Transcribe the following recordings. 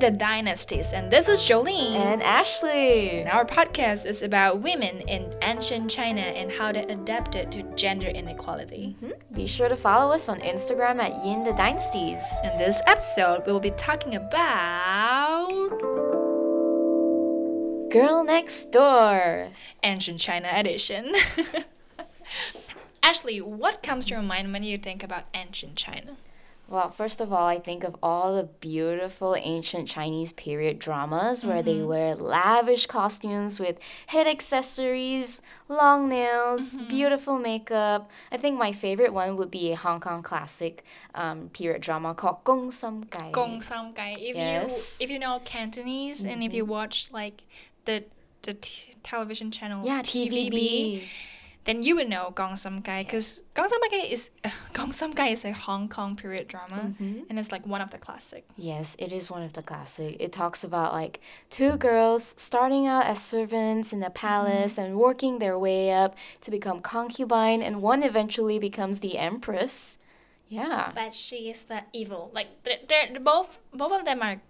Yin The Dynasties, and this is Jolene and Ashley. And our podcast is about women in ancient China and how they adapted to gender inequality. Mm-hmm. Be sure to follow us on Instagram at Yin The Dynasties. In this episode, we will be talking about Girl Next Door, ancient China edition. Ashley, what comes to your mind when you think about ancient China? Well, first of all, I think of all the beautiful ancient Chinese period dramas where they wear lavish costumes with head accessories, long nails, beautiful makeup. I think my favorite one would be a Hong Kong classic period drama called Gong Sum Gai. Gong Sum Gai. If you know Cantonese and if you watch like the television channel TVB. Then you would know Gong Sum Gai, because Gong Sum Gai is a Hong Kong period drama, and it's like one of the classic. Yes, it is one of the classic. It talks about like two girls starting out as servants in the palace and working their way up to become concubine, and one eventually becomes the empress. Yeah. But she is the evil. Like they're both of them are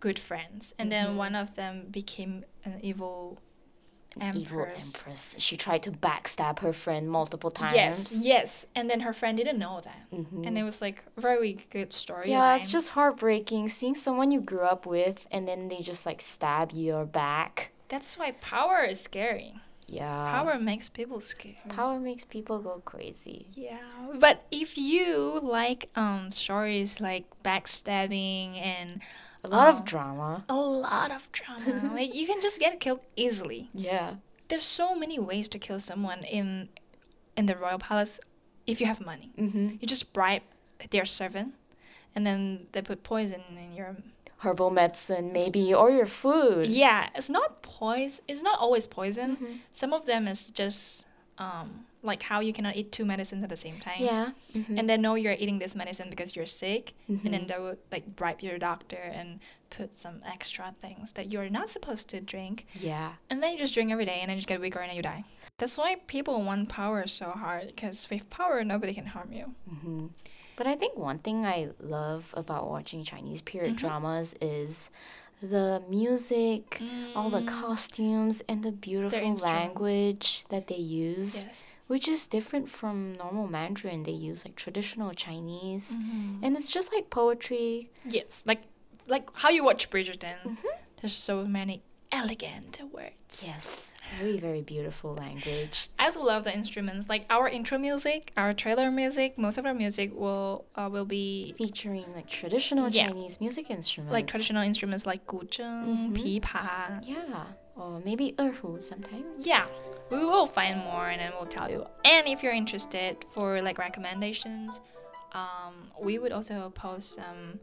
good friends, and then one of them became an evil empress. She tried to backstab her friend multiple times. Yes. And then her friend didn't know that. And it was like a very good story. Yeah, line. It's just heartbreaking seeing someone you grew up with and then they just like stab your back. That's why power is scary. Yeah. Power makes people scared. Power makes people go crazy. Yeah. But if you like stories like backstabbing and a lot of drama. Like you can just get killed easily. Yeah. There's so many ways to kill someone in the royal palace if you have money. You just bribe their servant and then they put poison in your herbal medicine maybe or your food. Yeah, it's not always poison. Some of them is just like how you cannot eat two medicines at the same time. Yeah. And they know you're eating this medicine because you're sick. And then they would like bribe your doctor and put some extra things that you're not supposed to drink. Yeah. And then you just drink every day and then you just get weaker and then you die. That's why people want power so hard, because with power, nobody can harm you. But I think one thing I love about watching Chinese period dramas is the music, all the costumes, and the beautiful language that they use, which is different from normal Mandarin. They use like traditional Chinese, and it's just like poetry. Yes, like how you watch Bridgerton. There's so many elegant words. Yes, very, very beautiful language. I also love the instruments. Like our intro music, our trailer music, most of our music will be featuring like traditional Chinese music instruments. Like traditional instruments like gu zheng, pipa. Yeah, or maybe erhu sometimes. Yeah, we will find more and then we'll tell you. And if you're interested for like recommendations, we would also post some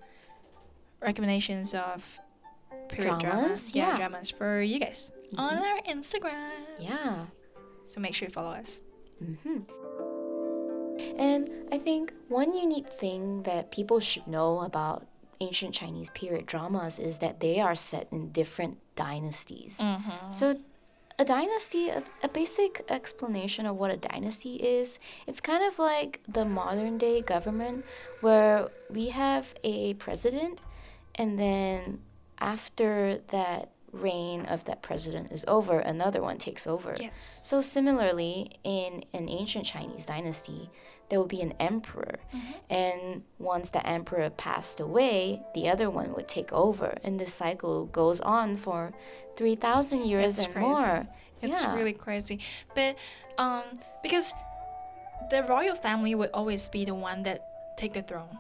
recommendations of period dramas, dramas for you guys on our Instagram. Yeah, so make sure you follow us. And I think one unique thing that people should know about ancient Chinese period dramas is that they are set in different dynasties. So a dynasty, a basic explanation of what a dynasty is, it's kind of like the modern day government where we have a president and then after that reign of that president is over, another one takes over. Yes. So similarly, in an ancient Chinese dynasty, there would be an emperor. And once the emperor passed away, the other one would take over. And this cycle goes on for 3,000 years more. It's really crazy. But because the royal family would always be the one that take the throne.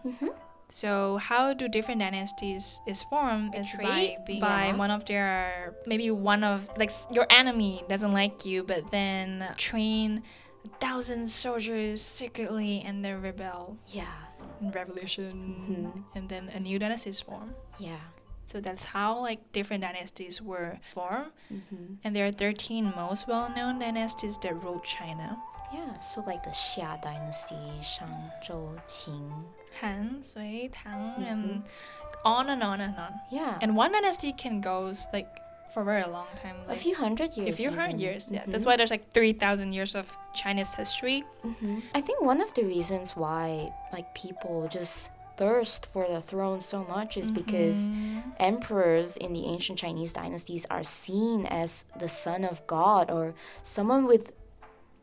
So how do different dynasties is formed is by one of their, maybe one of, like your enemy doesn't like you, but then train 1,000 soldiers secretly and then rebel. Yeah. And revolution. And then a new dynasty is formed. Yeah. So that's how like different dynasties were formed. And there are 13 most well-known dynasties that ruled China. Yeah, so like the Xia Dynasty, Shang, Zhou, Qin, Han, Sui, Tang, and on and on and on. Yeah. And one dynasty can go like for a very long time. Like, a few hundred years. Yeah. That's why there's like 3,000 years of Chinese history. I think one of the reasons why like people just thirst for the throne so much is because emperors in the ancient Chinese dynasties are seen as the son of God or someone with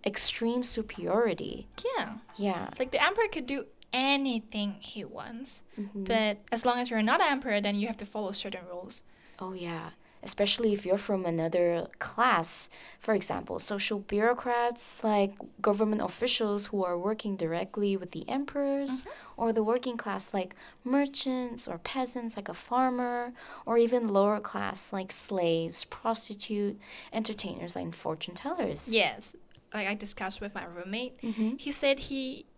extreme superiority. Yeah. Yeah. Like the emperor could do anything he wants, but as long as you're not an emperor, then you have to follow certain rules. Oh, yeah. Especially if you're from another class, for example, social bureaucrats, like government officials who are working directly with the emperors, or the working class, like merchants or peasants, like a farmer, or even lower class, like slaves, prostitute, entertainers, and fortune tellers. Yes, like I discussed with my roommate, he said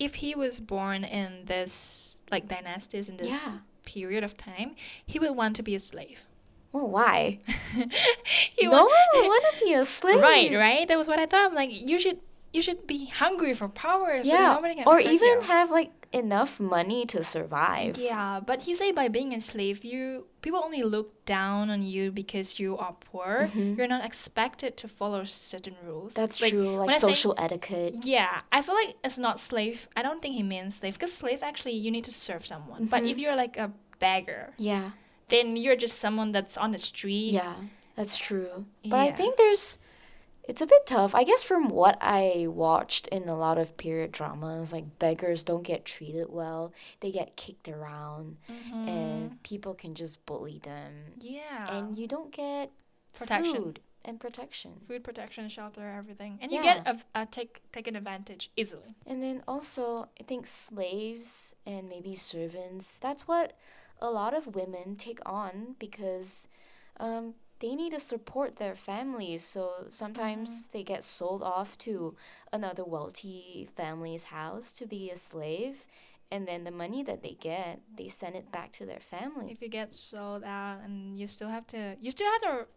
if he was born in this, like, dynasties, in this period of time, he would want to be a slave. Well, why? No one would want to be a slave. Right, right? That was what I thought. I'm like, you should be hungry for power. So nobody can have, like, enough money to survive. Yeah, but he said by being a slave, people only look down on you because you are poor. You're not expected to follow certain rules. That's true, like social etiquette. Yeah, I feel like it's not slave. I don't think he means slave, because slave, actually, you need to serve someone. But if you're, like, a beggar... Yeah. Then you're just someone that's on the street. Yeah, that's true. But I think it's a bit tough. I guess from what I watched in a lot of period dramas, like, beggars don't get treated well. They get kicked around and people can just bully them. Yeah. And you don't get food and protection. Food, protection, shelter, everything. And you get taken advantage easily. And then also, I think slaves and maybe servants, that's what a lot of women take on because they need to support their families. So sometimes they get sold off to another wealthy family's house to be a slave. And then the money that they get, they send it back to their family. If you get sold out, and you still have to,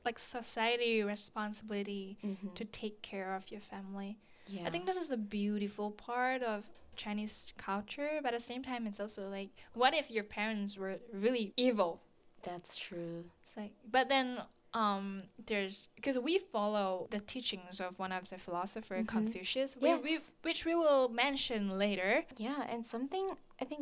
like, society responsibility to take care of your family. Yeah. I think this is a beautiful part of Chinese culture, but at the same time, it's also like, what if your parents were really evil? That's true. It's like, but then because we follow the teachings of one of the philosopher, Confucius, which we will mention later. Yeah, and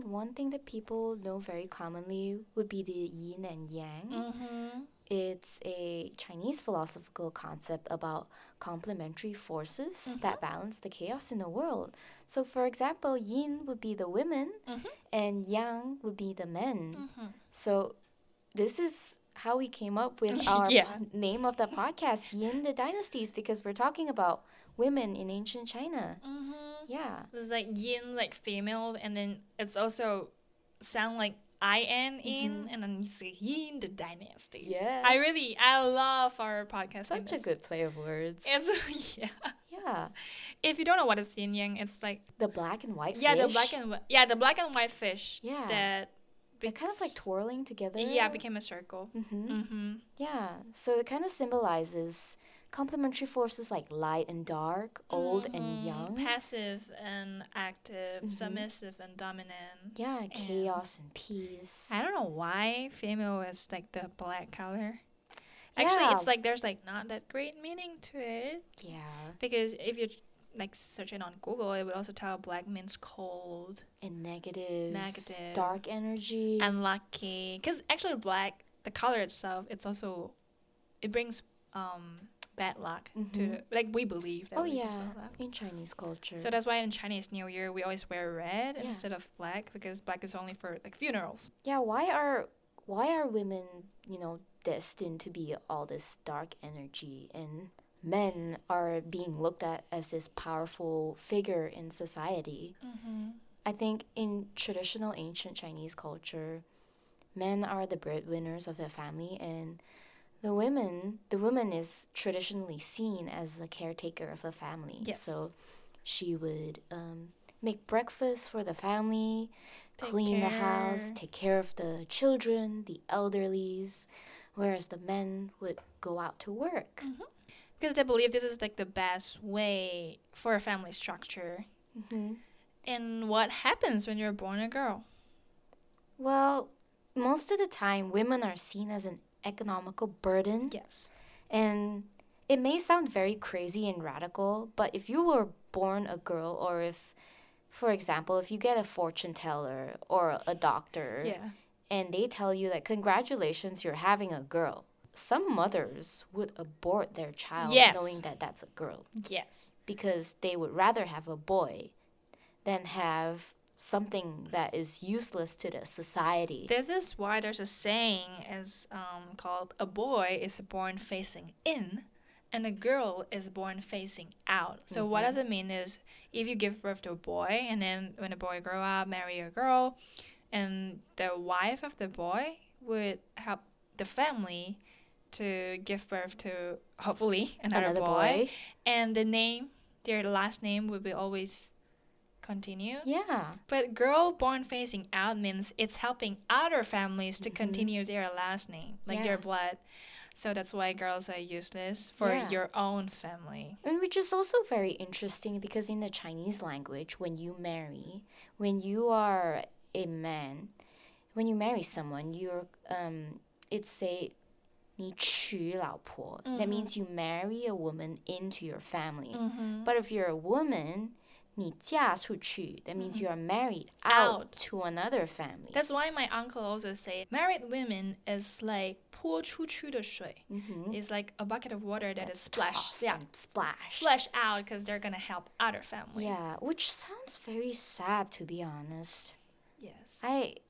one thing that people know very commonly would be the yin and yang. It's a Chinese philosophical concept about complementary forces that balance the chaos in the world. So, for example, yin would be the women and yang would be the men. So, this is how we came up with our name of the podcast, Yin The Dynasties, because we're talking about women in ancient China. Yeah. It's like yin, like female, and then it's also sound like I-N, in, and then you say Yin The Dynasties. Yes. I love our podcast. Such a good play of words. It's, yeah. If you don't know what is yin yang, it's like... The black and white fish. The black and white fish. Yeah. That... They're kind of like twirling together. Yeah, it became a circle. Yeah, so it kind of symbolizes complementary forces like light and dark, old and young. Passive and active, submissive and dominant. Yeah, and chaos and peace. I don't know why female is like the black color. Yeah. Actually, it's like there's like not that great meaning to it. Yeah. Because if you're like searching on Google, it would also tell black means cold and negative, dark energy, unlucky. Because actually, black, the color itself, it's also, it brings bad luck to, like, we believe that. Oh yeah, in Chinese culture. So that's why in Chinese New Year we always wear red instead of black, because black is only for, like, funerals. Yeah, why are women, destined to be all this dark energy, and men are being looked at as this powerful figure in society? I think in traditional ancient Chinese culture, men are the breadwinners of their family, and the woman is traditionally seen as the caretaker of a family. Yes. So she would make breakfast for the family, clean the house, take care of the children, the elderlies, whereas the men would go out to work. Because they believe this is like the best way for a family structure. And what happens when you're born a girl? Well, most of the time, women are seen as an economical burden. Yes. And it may sound very crazy and radical, but if you were born a girl, or if for example, if you get a fortune teller or a doctor, yeah, and they tell you that, congratulations, you're having a girl, some mothers would abort their child, yes, knowing that that's a girl. Yes. Because they would rather have a boy than have something that is useless to the society. This is why there's a saying is called, a boy is born facing in, and a girl is born facing out. So mm-hmm. what does it mean is, if you give birth to a boy, and then when the boy grow up, marry a girl, and the wife of the boy would help the family to give birth to, hopefully, another boy. And the name, their last name would be always continue. Yeah. But girl born facing out means it's helping other families to mm-hmm. continue their last name, like yeah. their blood. So that's why girls are useless for yeah. your own family. And which is also very interesting, because in the Chinese language, when you marry, when you are a man, when you marry someone, you're it's a 你娶老婆. Mm-hmm. That means you marry a woman into your family. Mm-hmm. But if you're a woman, 你嫁出去, that means mm-hmm. you are married out to another family. That's why my uncle also say married women is like 泼出去的水. Mm-hmm. It's like a bucket of water that is splashed. Yeah, splash out, because they're gonna help other family. Yeah, which sounds very sad, to be honest. Yes. I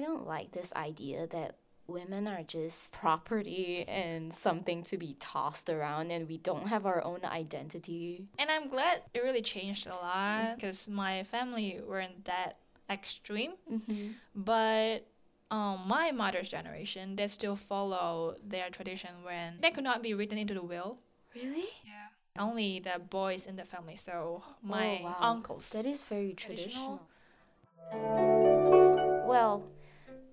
don't like this idea that women are just property and something to be tossed around, and we don't have our own identity. And I'm glad it really changed a lot, because my family weren't that extreme. Mm-hmm. But my mother's generation, they still follow their tradition when they could not be written into the will. Really? Yeah. Only the boys in the family, so my uncles. That is very traditional. Well,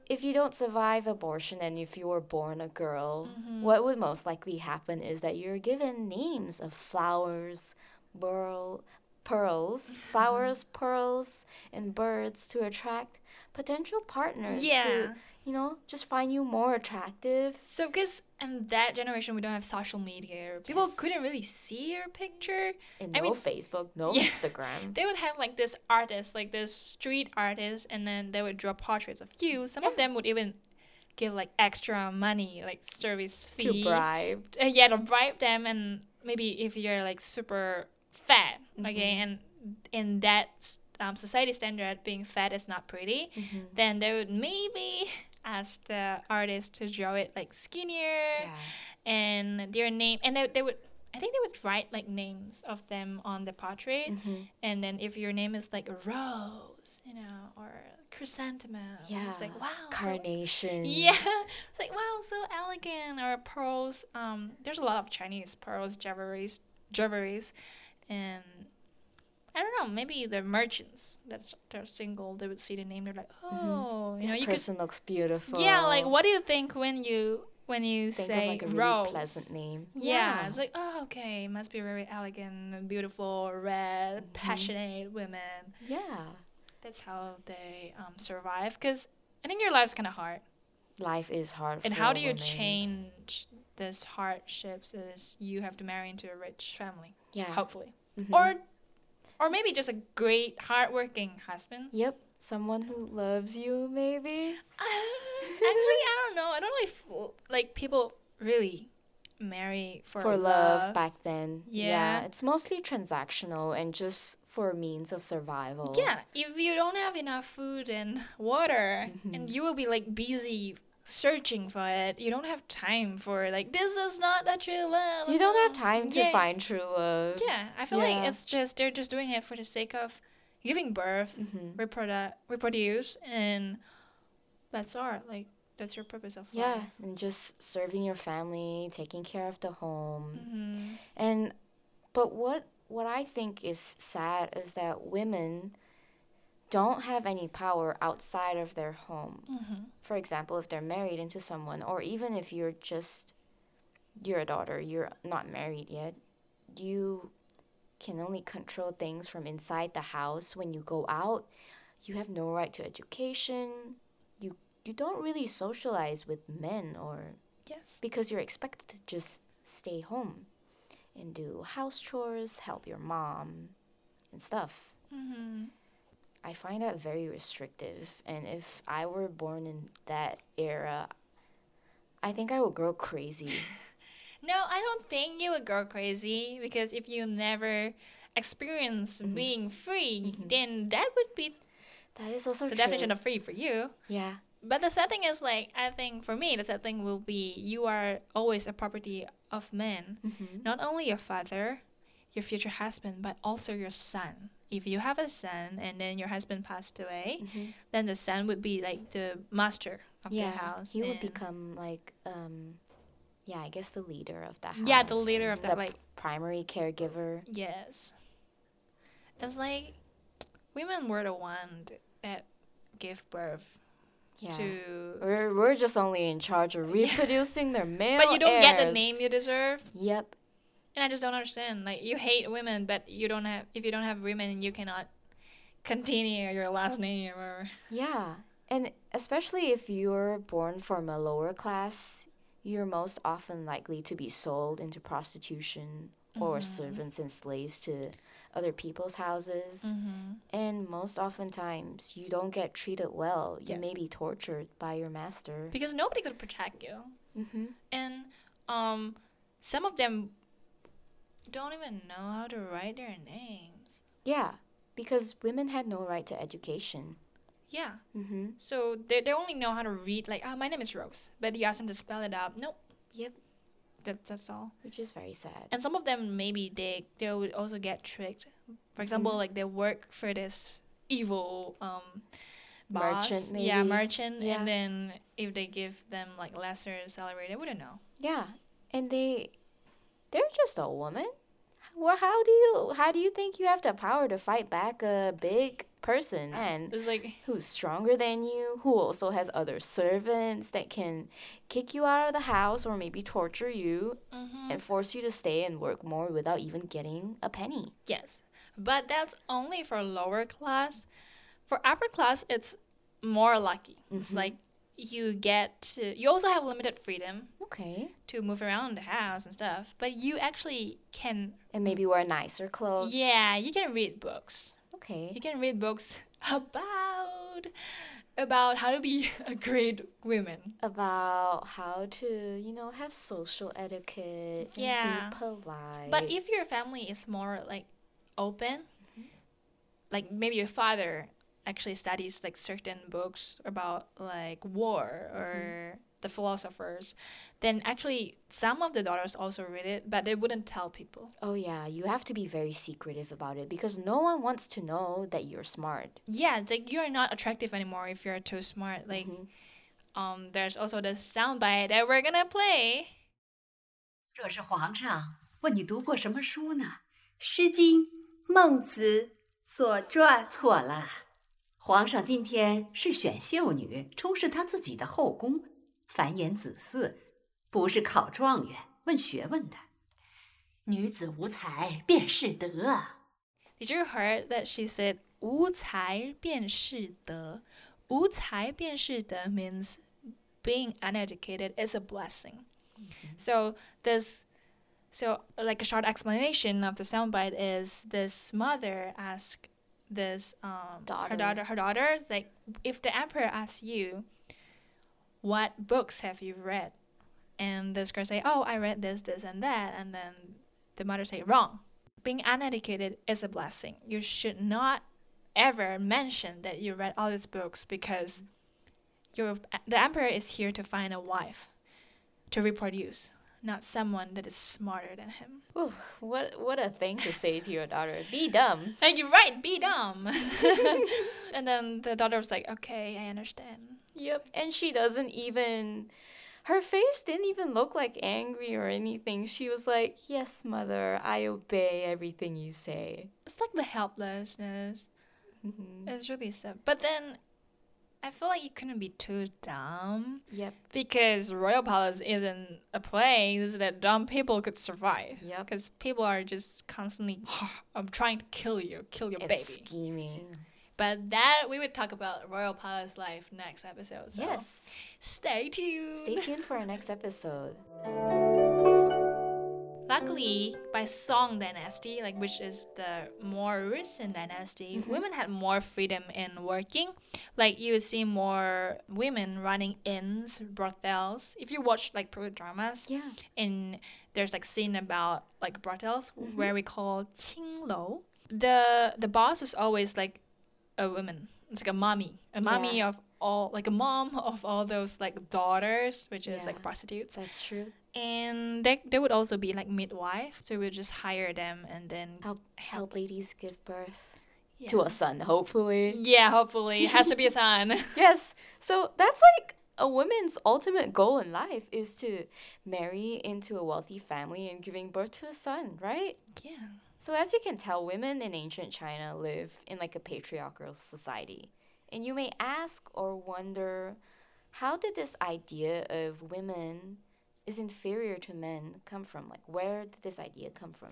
if you don't survive abortion and if you were born a girl, mm-hmm. what would most likely happen is that you're given names of flowers, pearls, mm-hmm. flowers, pearls, and birds to attract potential partners yeah. to, just find you more attractive. So because in that generation, we don't have social media. People yes. couldn't really see your picture. And I mean, Facebook, no yeah. Instagram. They would have like this artist, like this street artist, and then they would draw portraits of you. Some yeah. of them would even give like extra money, like service fee. To bribe. Yeah, to bribe them. And maybe if you're like super fat, mm-hmm. okay, and in that society standard, being fat is not pretty, mm-hmm. then they would maybe ask the artist to draw it like skinnier, yeah. and their name, and they would write like names of them on the portrait, mm-hmm. and then if your name is like Rose, or chrysanthemum, yeah. it's like, wow, carnation, so, yeah, it's like, wow, so elegant, or pearls. There's a lot of Chinese pearls, jewelries. And I don't know, maybe the merchants, they're single, they would see the name, they're like, oh, mm-hmm. This person looks beautiful. Yeah, like, what do you think when you think say of like a Rose? Really pleasant name? Yeah, it's like, oh, okay, must be very elegant and beautiful, red, mm-hmm. passionate women. Yeah, that's how they survive, because I think your life's kind of hard. Life is hard. And how do you change this hardships? Is you have to marry into a rich family. Yeah. Hopefully. Mm-hmm. Or maybe just a great, hardworking husband. Yep. Someone who loves you, maybe. Actually, I don't know. I don't know if people really marry for love back then. Yeah, it's mostly transactional and just for means of survival. Yeah, if you don't have enough food and water, mm-hmm. and you will be like busy searching for it, you don't have time for like, this is not a true love. You don't have time to yeah. find true love. Yeah, I feel yeah. like it's just, they're just doing it for the sake of giving birth, mm-hmm. reproduce, and that's art. Like, that's your purpose of life. Yeah, and just serving your family, taking care of the home. Mm-hmm. But what I think is sad is that women don't have any power outside of their home. Mm-hmm. For example, if they're married into someone, or even if you're a daughter, you're not married yet, you can only control things from inside the house. When you go out, you have no right to education. You don't really socialize with men, or yes, because you're expected to just stay home and do house chores, help your mom and stuff. Mm-hmm. I find that very restrictive. And if I were born in that era, I think I would grow crazy. No, I don't think you would grow crazy, because if you never experience mm-hmm. being free, mm-hmm. then that would be that is also the true. Definition of free for you. Yeah. But the sad thing is, like, I think for me, the sad thing will be you are always a property of men. Mm-hmm. Not only your father, your future husband, but also your son. If you have a son and then your husband passed away, mm-hmm. then the son would be like the master of the house. He would become like, I guess the leader of the house. Yeah, the leader of the like primary caregiver. Yes. It's like women were the one that gave birth. Yeah. We're just only in charge of reproducing their male But you don't heirs. Get the name you deserve. Yep. And I just don't understand. Like, you hate women, but if you don't have women, you cannot continue your last name or yeah. And especially if you're born from a lower class, you're most often likely to be sold into prostitution or servants and slaves to other people's houses. Mm-hmm. And most oftentimes, you don't get treated well. You may be tortured by your master. Because nobody could protect you. Mm-hmm. And some of them don't even know how to write their names. Yeah, because women had no right to education. Yeah. Mm-hmm. So they only know how to read, like, my name is Rose. But you ask them to spell it out. Nope. Yep. That's all. Which is very sad. And some of them, maybe they would also get tricked. For example, like, they work for this evil boss. Merchant, maybe. Yeah, merchant. Yeah. And then if they give them, like, lesser salary, they wouldn't know. Yeah. And they're just a woman. Well, how do you think you have the power to fight back a big person and like, who's stronger than you, who also has other servants that can kick you out of the house or maybe torture you and force you to stay and work more without even getting a penny. Yes, but that's only for lower class. For upper class, it's more lucky. Mm-hmm. It's like you also have limited freedom to move around the house and stuff, but you actually can and maybe wear nicer clothes. Yeah, you can read books. Okay. You can read books about how to be a great woman. About how to, have social etiquette and be polite. But if your family is more, like, open, like, maybe your father actually studies, like, certain books about, like, war or the philosophers, then actually some of the daughters also read it, but they wouldn't tell people. Oh yeah, you have to be very secretive about it because no one wants to know that you're smart. Yeah, it's like you're not attractive anymore if you're too smart. Like, there's also the soundbite that we're gonna play. 若是皇上问你读过什么书呢？《诗经》、孟子、左传。错了，皇上今天是选秀女，充实他自己的后宫。 凡言子嗣，不是考状元，问学问的。女子无才便是德啊。 Did you hear that she said 无才便是德? 无才便是德 means being uneducated is a blessing. Mm-hmm. So like a short explanation of the soundbite is this mother asked this her daughter like, if the emperor asks you, what books have you read? And this girl say, oh, I read this, this, and that. And then the mother say, wrong. Being uneducated is a blessing. You should not ever mention that you read all these books because the emperor is here to find a wife to reproduce, not someone that is smarter than him. Ooh, what a thing to say to your daughter. Be dumb. And you're right, be dumb. And then the daughter was like, okay, I understand. Yep. And she doesn't even... Her face didn't even look like angry or anything. She was like, yes, mother, I obey everything you say. It's like the helplessness. Mm-hmm. It's really sad. But then I feel like you couldn't be too dumb. Yep. Because Royal Palace isn't a place that dumb people could survive. Yep. Because people are just constantly, I'm trying to kill your baby. Scheming. But that, we would talk about Royal Palace life next episode. So yes. Stay tuned. Stay tuned for our next episode. Luckily, by Song Dynasty, which is the more recent dynasty, women had more freedom in working. You would see more women running inns, brothels. If you watch Korean dramas, and there's scene about brothels where we call qinglou. The boss is always a woman. It's a mommy of all, a mom of all those daughters, which is prostitutes. That's true. And they would also be midwife, so we would just hire them and then help ladies give birth to a son, hopefully. Yeah, hopefully. It has to be a son. Yes. So that's a woman's ultimate goal in life is to marry into a wealthy family and giving birth to a son, right? Yeah. So as you can tell, women in ancient China live in a patriarchal society. And you may ask or wonder, how did this idea of women is inferior to men come from? Where did this idea come from?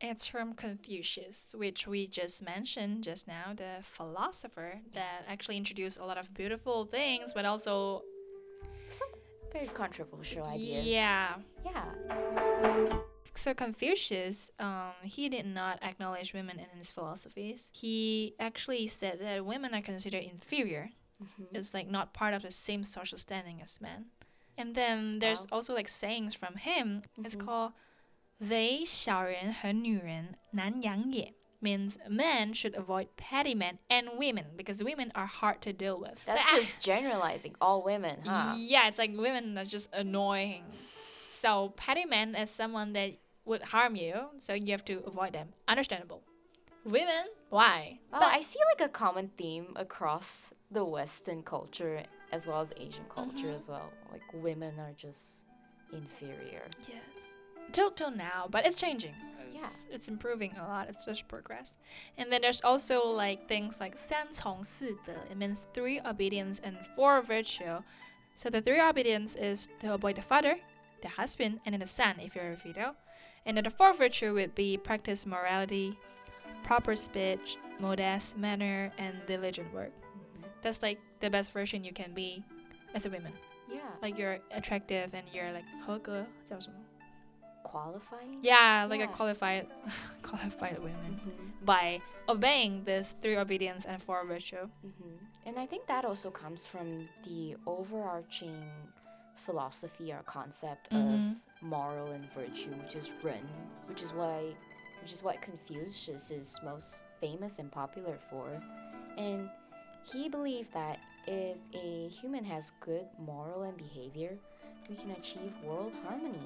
It's from Confucius, which we just mentioned just now, the philosopher that actually introduced a lot of beautiful things, but also some very controversial ideas. Yeah. So Confucius, he did not acknowledge women in his philosophies. He actually said that women are considered inferior. Mm-hmm. It's not part of the same social standing as men. And then there's also sayings from him. Mm-hmm. It's called "wei xiao ren he nu ren nan yang ye," means men should avoid petty men and women because women are hard to deal with. That's just generalizing all women, huh? Yeah, it's women are just annoying. So petty men is someone that would harm you, so you have to avoid them. Understandable. Women, why? Oh, I see a common theme across the Western culture as well as Asian culture as well. Women are just inferior. Yes. Till now, but it's changing. It's improving a lot. It's just progress. And then there's also things like 三从四德. It means 3 obedience and 4 virtue. So the 3 obedience is to avoid the father, the husband, and then the son if you're a widow. And then the 4 virtue would be practice morality, proper speech, modest manner, and diligent work. That's the best version you can be as a woman. Yeah. You're attractive and you're qualifying? Yeah, a qualified woman by obeying this 3 obedience and 4 virtue. Mm-hmm. And I think that also comes from the overarching philosophy or concept of moral and virtue, which is Ren, which is what Confucius is most famous and popular for. And he believed that if a human has good moral and behavior, we can achieve world harmony.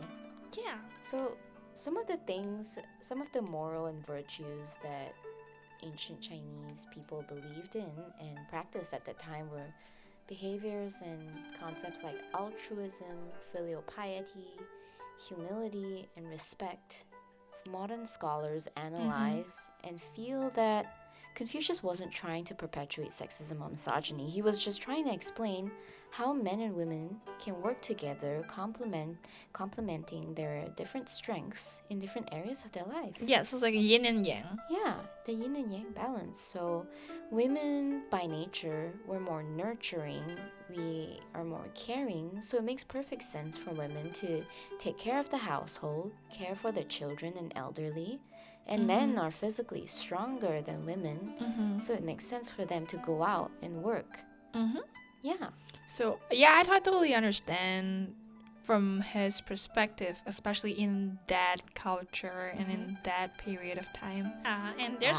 Yeah. So some of the moral and virtues that ancient Chinese people believed in and practiced at that time were behaviors and concepts like altruism, filial piety, humility, and respect. Modern scholars analyze and feel that Confucius wasn't trying to perpetuate sexism or misogyny. He was just trying to explain how men and women can work together, complementing their different strengths in different areas of their life. Yeah, so it's like a yin and yang. Yeah, the yin and yang balance. So women by nature, we're more nurturing, we are more caring, so it makes perfect sense for women to take care of the household, care for their children and elderly. And men are physically stronger than women, so it makes sense for them to go out and work. Mm-hmm. Yeah. So, yeah, I totally understand from his perspective, especially in that culture and in that period of time. And there's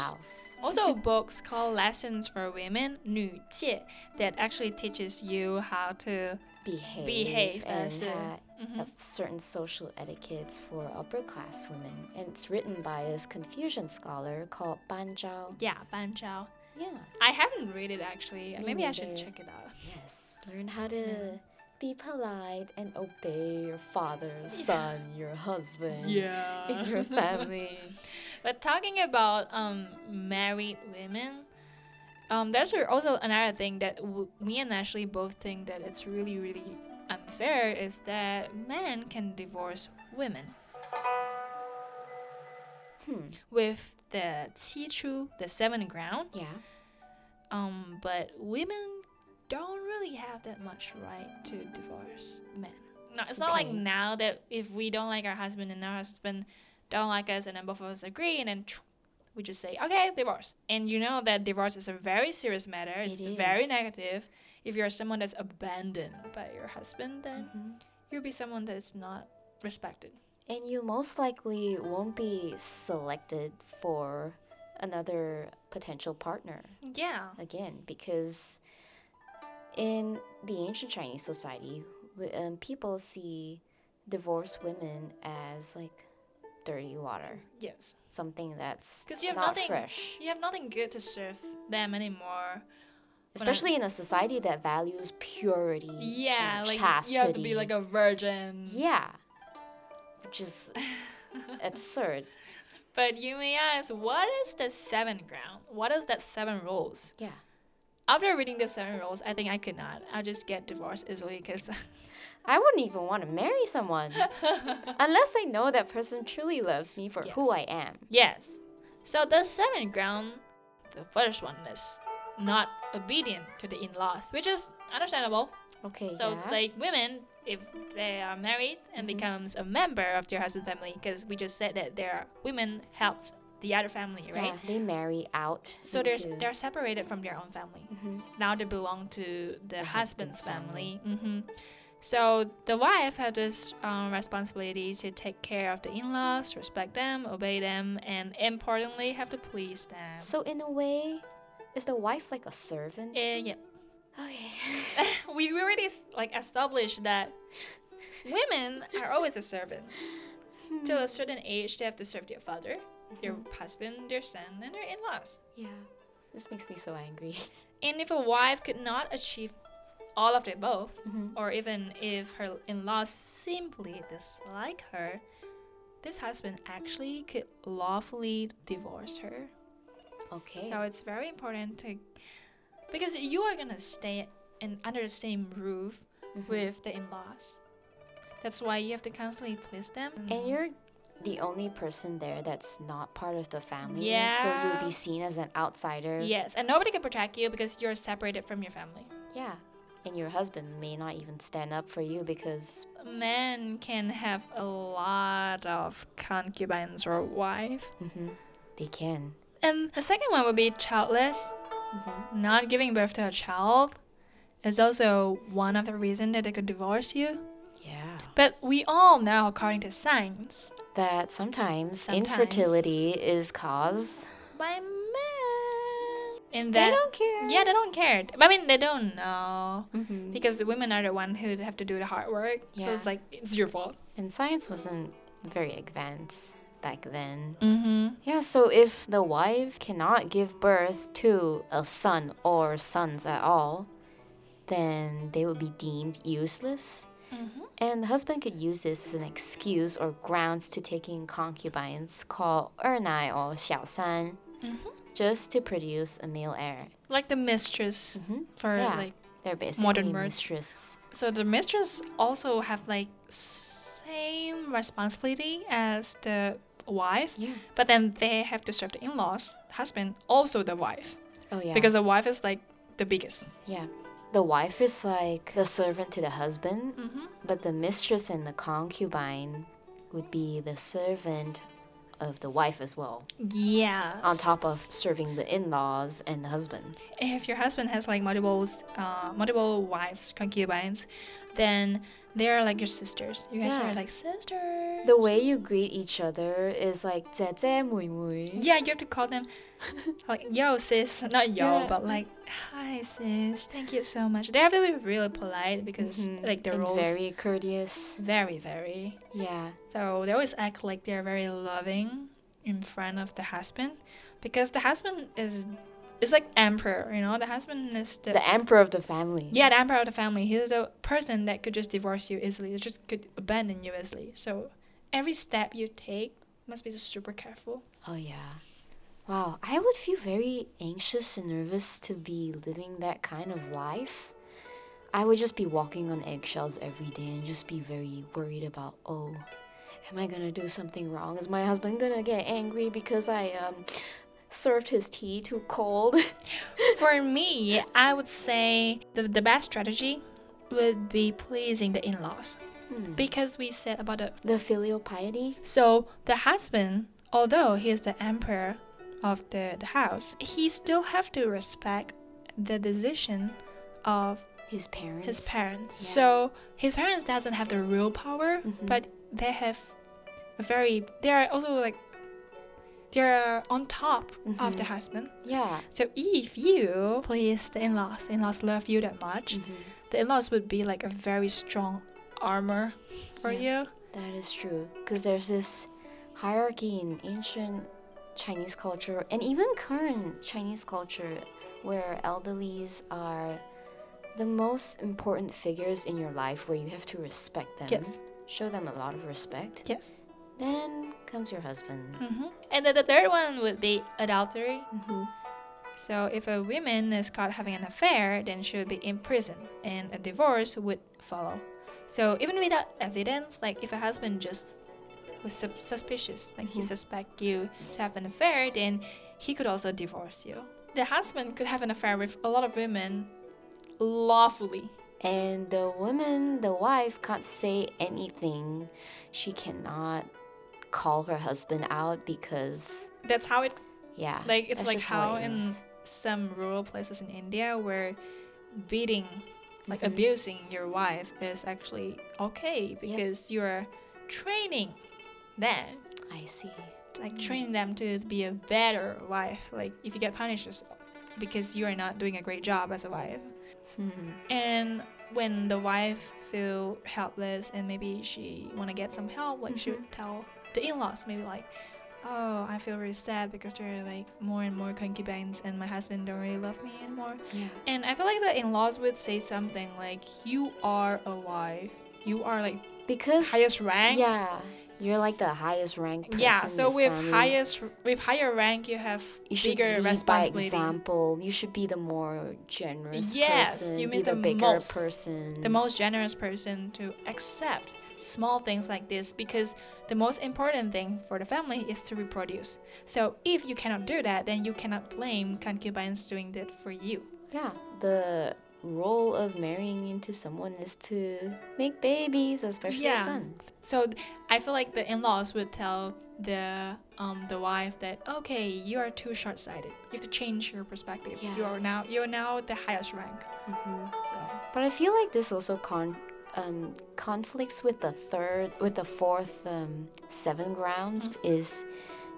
also books called Lessons for Women, 女戒, that actually teaches you how to behave as of certain social etiquettes for upper-class women. And it's written by this Confucian scholar called Ban Zhao. Yeah, Ban Zhao. Yeah. I haven't read it, actually. Maybe I should check it out. Yes. Learn how to be polite and obey your father, son, your husband, in your family. But talking about married women, there's also another thing that me and Ashley both think that it's really, really unfair is that men can divorce women with the 7 the 7th ground. Yeah. But women don't really have that much right to divorce men. no, it's not like now that if we don't like our husband and our husband don't like us and then both of us agree and then we just say, okay, divorce. And you know that divorce is a very serious matter. It's very negative. If you're someone that's abandoned by your husband, then you'll be someone that's not respected. And you most likely won't be selected for another potential partner. Yeah. Again, because in the ancient Chinese society, people see divorced women as like dirty water. Yes. Something that's not fresh. You have nothing good to serve them anymore. Especially in a society that values purity. Yeah, and like chastity. You have to be like a virgin. Yeah. Which is absurd. But you may ask, what is the seventh ground? What is that 7 rules? Yeah. After reading the 7 rules, I think I could not. I'll just get divorced easily because I wouldn't even want to marry someone unless I know that person truly loves me for who I am. Yes. So the 7th ground, the first one is not obedient to the in-laws, which is understandable. Okay. So it's like women, if they are married and becomes a member of their husband's family, because we just said that their women helped the other family, right? Yeah, they marry out. So they're separated from their own family. Mm-hmm. Now they belong to the husband's family. Mm-hmm. So the wife had this responsibility to take care of the in-laws, respect them, obey them, and importantly, have to please them. So in a way, is the wife like a servant? Yeah. Okay. We already like established that women are always a servant. Till a certain age, they have to serve their father, their husband, their son, and their in-laws. Yeah. This makes me so angry. And if a wife could not achieve all of them both, or even if her in-laws simply dislike her, this husband actually could lawfully divorce her. Okay. So it's very important to... Because you are going to stay under the same roof with the in-laws. That's why you have to constantly please them. And you're the only person there that's not part of the family. Yeah. So you'll be seen as an outsider. Yes. And nobody can protect you because you're separated from your family. Yeah. And your husband may not even stand up for you because... Men can have a lot of concubines or wife. Mm-hmm. They can. And the second one would be childless. Mm-hmm. Not giving birth to a child is also one of the reasons that they could divorce you. Yeah. But we all know, according to science, that sometimes infertility is caused by men. And they don't care. Yeah, they don't care. I mean, they don't know because women are the ones who have to do the hard work. Yeah. So it's like, it's your fault. And science wasn't very advanced back then. Yeah, so if the wife cannot give birth to a son or sons at all, then they would be deemed useless. And the husband could use this as an excuse or grounds to taking concubines called ernai or xiaosan, just to produce a male heir. Like the mistress for like they're basically modern mistresses. So the mistress also have like same responsibility as the wife, but then they have to serve the in-laws, the husband, also the wife. Oh yeah. Because the wife is like the biggest. Yeah. The wife is like the servant to the husband, but the mistress and the concubine would be the servant of the wife as well. Yeah. On top of serving the in-laws and the husband. If your husband has like multiple wives, concubines, then they are like your sisters. You guys are like sisters. The way you greet each other is like zé zé mui mui. Yeah, you have to call them like yo sis, not yo, but like hi sis, thank you so much. They have to be really polite because like their roles. Very courteous. Very, very. Yeah. So they always act like they're very loving in front of the husband, because the husband is like emperor, you know? The husband is the emperor of the family. Yeah, the emperor of the family. He's the person that could just divorce you easily. Just could abandon you easily. So every step you take must be super careful. Oh, yeah. Wow. I would feel very anxious and nervous to be living that kind of life. I would just be walking on eggshells every day and just be very worried about, oh, am I going to do something wrong? Is my husband going to get angry because I... served his tea too cold? For me, I would say the best strategy would be pleasing the in-laws. because we said about the filial piety. So the husband, although he is the emperor of the house, he still have to respect the decision of his parents. Yeah. So his parents doesn't have the real power, but they have they're on top of the husband. Yeah. So if you please the in-laws love you that much, the in-laws would be like a very strong armor for you. That is true. Because there's this hierarchy in ancient Chinese culture and even current Chinese culture where elderlies are the most important figures in your life where you have to respect them. Yes. Show them a lot of respect. Yes. Then comes your husband. And then the third one would be adultery. So if a woman is caught having an affair, then she would be imprisoned and a divorce would follow. So even without evidence, like if a husband just was suspicious, like he suspects you to have an affair, then he could also divorce you. The husband could have an affair with a lot of women lawfully. And the wife, can't say anything. She cannot call her husband out because that's how it. Yeah. Like it's like how in some rural places in India where beating, like abusing your wife is actually okay because you're training them. I see. Like training them to be a better wife. Like if you get punished because you are not doing a great job as a wife. And when the wife feel helpless and maybe she want to get some help, like she would tell the in-laws, maybe like, oh, I feel really sad because there are like more and more concubines and my husband don't really love me anymore. Yeah. And I feel like the in-laws would say something like, you are a wife, you are like because highest rank. Yeah. You're like the highest ranked person. Yeah, so with higher rank, you have bigger responsibility. By example, you should be the more generous person. Yes, you mean the most generous person to accept small things like this because the most important thing for the family is to reproduce. So if you cannot do that, then you cannot blame concubines doing that for you. Yeah, the role of marrying into someone is to make babies, especially sons. So I feel like the in-laws would tell the wife that, okay, you are too short-sighted. You have to change your perspective. Yeah. You are now the highest rank. So. But I feel like this also conflicts with the fourth seven grounds is.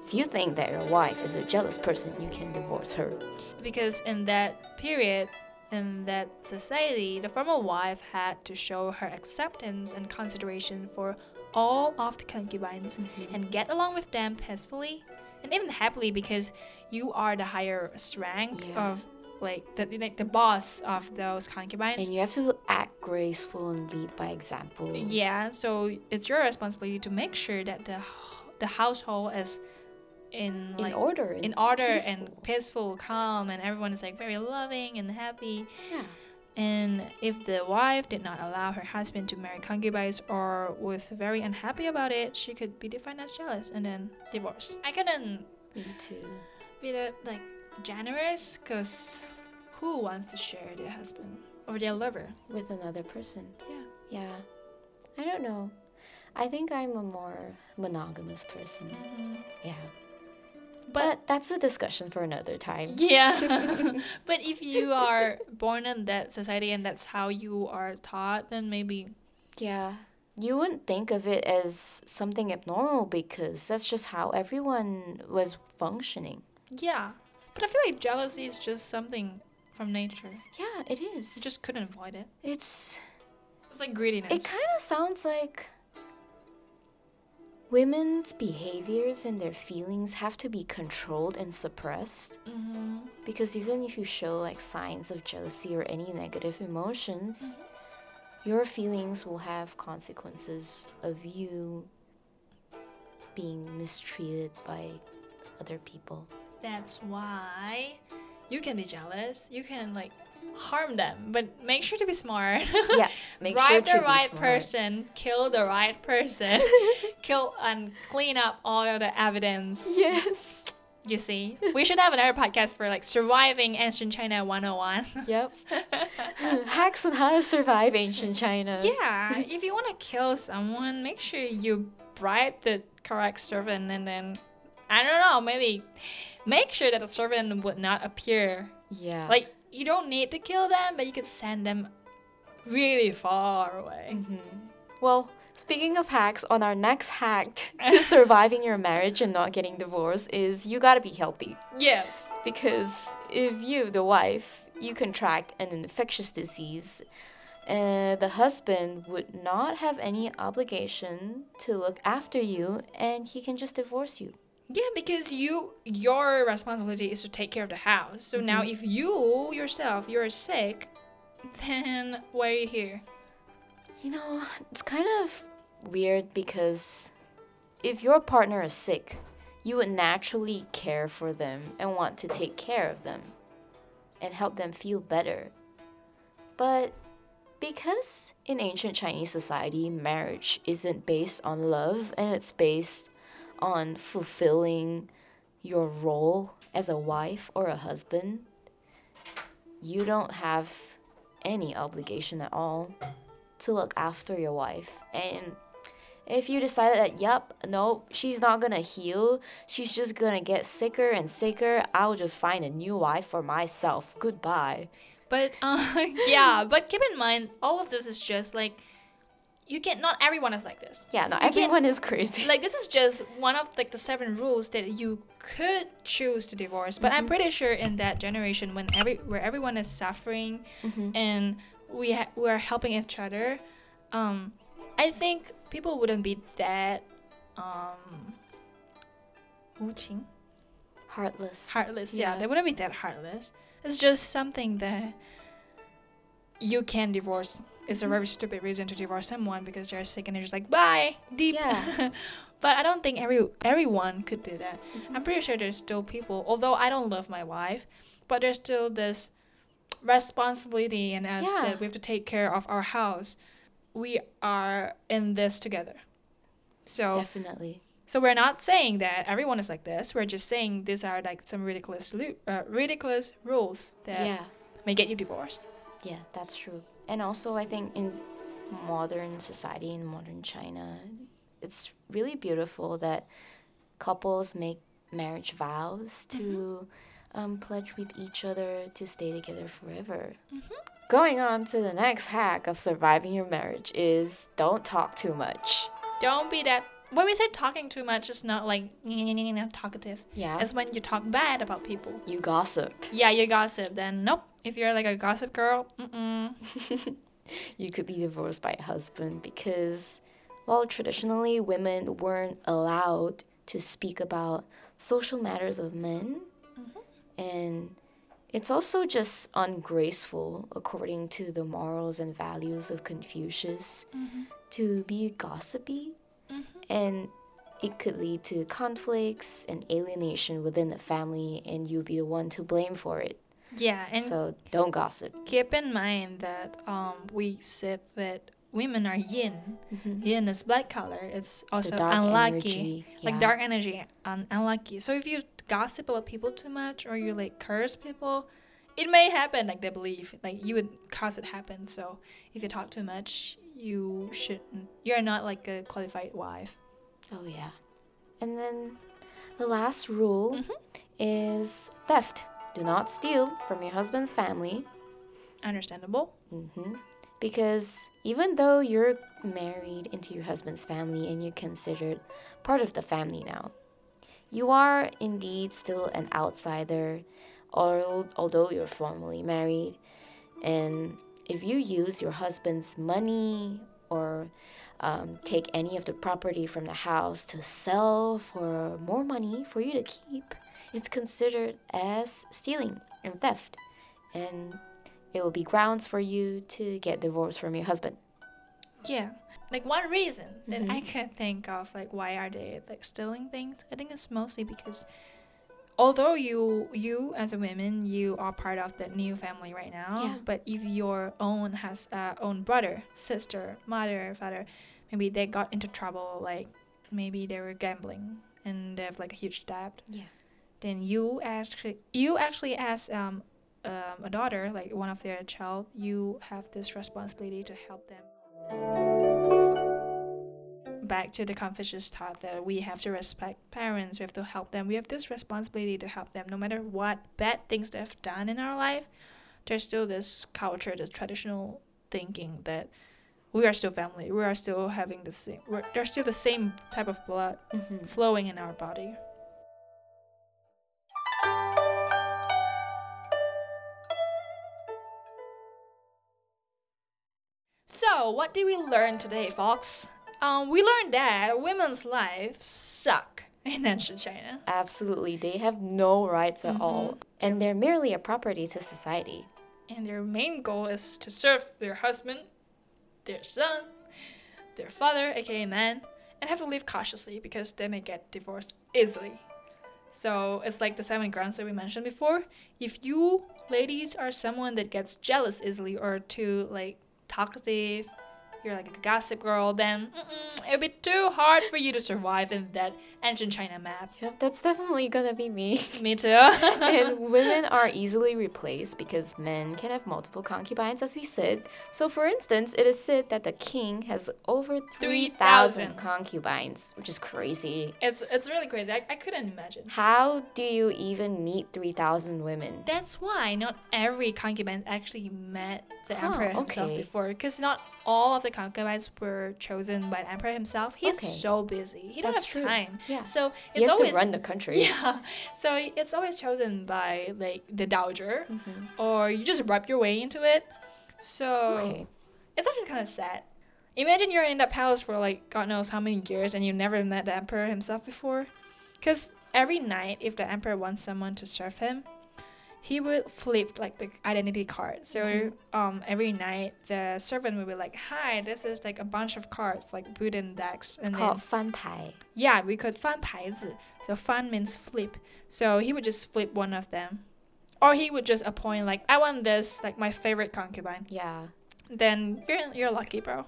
If you think that your wife is a jealous person, you can divorce her. Because in that period, in that society, the former wife had to show her acceptance and consideration for all of the concubines and get along with them peacefully and even happily because you are the higher rank of the boss of those concubines. And you have to act graceful and lead by example. Yeah, so it's your responsibility to make sure that the household is in order peaceful. And peaceful, calm, and everyone is like very loving and happy. Yeah. And if the wife did not allow her husband to marry concubines or was very unhappy about it, she could be defined as jealous and then divorce. I couldn't be that like generous because who wants to share their husband or their lover with another person? Yeah. I don't know. I think I'm a more monogamous person. Yeah. But that's a discussion for another time. Yeah. But if you are born in that society and that's how you are taught, then maybe... Yeah. You wouldn't think of it as something abnormal because that's just how everyone was functioning. Yeah. But I feel like jealousy is just something from nature. Yeah, it is. You just couldn't avoid it. It's like greediness. It kind of sounds like... Women's behaviors and their feelings have to be controlled and suppressed because even if you show like signs of jealousy or any negative emotions, your feelings will have consequences of you being mistreated by other people. That's why you can be jealous. You can like harm them, but make sure to be smart. Yeah, make sure to be smart. Bribe the right person, kill the right person, and clean up all of the evidence. Yes. You see, we should have another podcast for like surviving ancient China 101. Yep. Hacks on how to survive ancient China. Yeah, if you want to kill someone, make sure you bribe the correct servant, and then, I don't know, maybe make sure that the servant would not appear. Yeah. Like, you don't need to kill them, but you could send them really far away. Mm-hmm. Well, speaking of hacks, on our next hack to surviving your marriage and not getting divorced is you gotta be healthy. Yes. Because if you, the wife, you contract an infectious disease, the husband would not have any obligation to look after you, and he can just divorce you. Yeah, because your responsibility is to take care of the house. So now if you yourself, you're sick, then why are you here? You know, it's kind of weird because if your partner is sick, you would naturally care for them and want to take care of them and help them feel better. But because in ancient Chinese society, marriage isn't based on love, and it's based on fulfilling your role as a wife or a husband, you don't have any obligation at all to look after your wife. And if you decided that, yep, nope, she's not gonna heal, she's just gonna get sicker and sicker, I'll just find a new wife for myself, goodbye. But yeah, but keep in mind, all of this is just like, you can't, not everyone is like this. Yeah, not everyone is crazy. Like, this is just one of like the 7 rules that you could choose to divorce. But I'm pretty sure in that generation when everyone is suffering and we're helping each other, I think people wouldn't be that heartless. Yeah, they wouldn't be that heartless. It's just something that you can divorce. It's a very stupid reason to divorce someone because they're sick and they're just like, bye, deep. Yeah. But I don't think everyone could do that. I'm pretty sure there's still people, although I don't love my wife, but there's still this responsibility in us that we have to take care of our house. We are in this together. So definitely. So we're not saying that everyone is like this. We're just saying these are like some ridiculous rules that may get you divorced. Yeah, that's true. And also, I think in modern society, in modern China, it's really beautiful that couples make marriage vows to pledge with each other to stay together forever. Going on to the next hack of surviving your marriage is don't talk too much. Don't be that... When we say talking too much, it's not like talkative. Yeah. It's when you talk bad about people. You gossip. Yeah, you gossip. Then nope. If you're like a gossip girl, you could be divorced by a husband because, well, traditionally women weren't allowed to speak about social matters of men. And it's also just ungraceful, according to the morals and values of Confucius, to be gossipy. And it could lead to conflicts and alienation within the family, and you'll be the one to blame for it. Yeah, and so don't gossip. Keep in mind that we said that women are yin. Yin is black color. It's also unlucky, energy, like dark energy, unlucky. So if you gossip about people too much or you like curse people, it may happen. Like they believe, like you would cause it happen. So if you talk too much, you shouldn't. You're not like a qualified wife. Oh yeah. And then the last rule is theft. Do not steal from your husband's family. Understandable. Because even though you're married into your husband's family and you're considered part of the family now, you are indeed still an outsider, although you're formally married. And if you use your husband's money or take any of the property from the house to sell for more money for you to keep, it's considered as stealing and theft, and it will be grounds for you to get divorced from your husband. Yeah, like one reason that I could think of, like why are they like stealing things? I think it's mostly because although you as a woman, you are part of that new family right now, but if your own has own brother, sister, mother, father, maybe they got into trouble, like maybe they were gambling and they have like a huge debt. Yeah. then you actually as a daughter, like one of their child, you have this responsibility to help them. Back to the Confucius thought that we have to respect parents, we have to help them, we have this responsibility to help them. No matter what bad things they have done in our life, there's still this culture, this traditional thinking that we are still family, we are still having the same, there's still the same type of blood flowing in our body. So, what did we learn today, folks? We learned that women's lives suck in ancient China. Absolutely. They have no rights at all. And they're merely a property to society. And their main goal is to serve their husband, their son, their father, aka man, and have to live cautiously because they may get divorced easily. So it's like the 7 grounds that we mentioned before. If you ladies are someone that gets jealous easily or too like talkative, you're like a gossip girl, then it'll be too hard for you to survive in that ancient China map. Yep, that's definitely gonna be me. Me too. And women are easily replaced because men can have multiple concubines, as we said. So, for instance, it is said that the king has over 3,000 concubines, which is crazy. It's really crazy. I couldn't imagine. How do you even meet 3,000 women? That's why not every concubine actually met the emperor himself before, because not all of the concubines were chosen by the emperor himself. He's so busy. He doesn't have time. Yeah. So it's he has to run the country. Yeah. So it's always chosen by like the dowager, or you just rub your way into it. So it's actually kind of sad. Imagine you're in that palace for like God knows how many years and you never met the emperor himself before. Because every night, if the emperor wants someone to serve him, he would flip like the identity card. So every night the servant would be like, "Hi, this is like a bunch of cards, like wooden decks." And it's called fan pai. Yeah, we could fan paizi. So fan means flip. So he would just flip one of them, or he would just appoint like, "I want this, like my favorite concubine." Yeah. Then you're lucky, bro.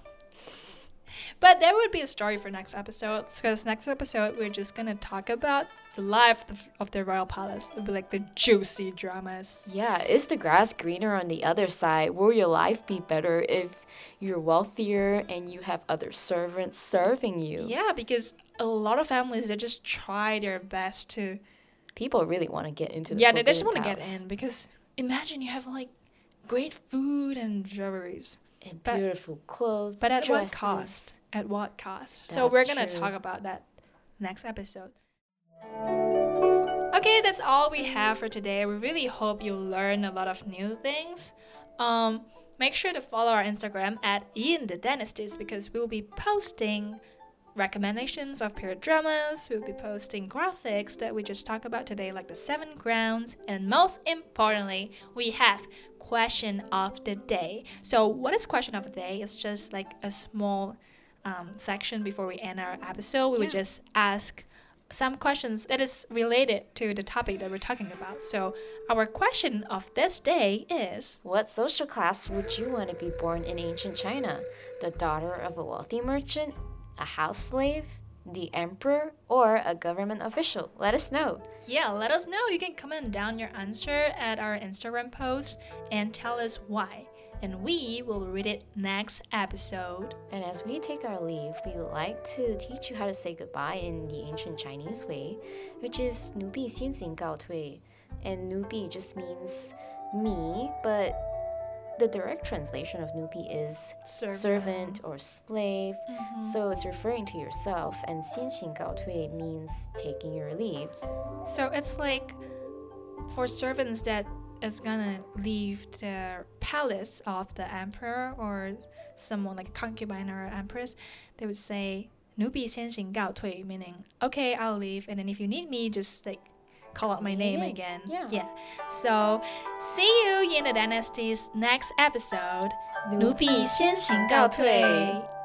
But that would be a story for next episode, because next episode we're just gonna talk about the life of the royal palace. It'll be like the juicy dramas. Yeah, is the grass greener on the other side? Will your life be better if you're wealthier and you have other servants serving you? Yeah, because a lot of families, they just try their best to... People really want to get into the forbidden palace. Yeah, they just want to get in, because imagine you have like great food and jewelries. And beautiful clothes. But at dresses. What cost? At what cost? That's so we're going to talk about that next episode. Okay, that's all we have for today. We really hope you learn a lot of new things. Make sure to follow our Instagram at Yin The Dynasties, because we'll be posting recommendations of period dramas. We'll be posting graphics that we just talked about today, like the 7 grounds. And most importantly, we have question of the day. So what is question of the day? It's just like a small section before we end our episode. We would just ask some questions that is related to the topic that we're talking about. So our question of this day is, what social class would you want to be born in ancient China? The daughter of a wealthy merchant, a house slave, the emperor, or a government official? Let us know. Yeah, let us know. You can comment down your answer at our Instagram post and tell us why. And we will read it next episode. And as we take our leave, we would like to teach you how to say goodbye in the ancient Chinese way, which is 奴婢先行告退. And 奴婢 just means me, but the direct translation of nubi is servant or slave, so it's referring to yourself, and 先行告退 means taking your leave. So it's like for servants that is gonna leave the palace of the emperor or someone like a concubine or empress, they would say 奴婢先行告退, meaning, okay, I'll leave, and then if you need me, just like call out my name again. Yeah. So, see you in the Dynasties next episode. 奴婢先行告退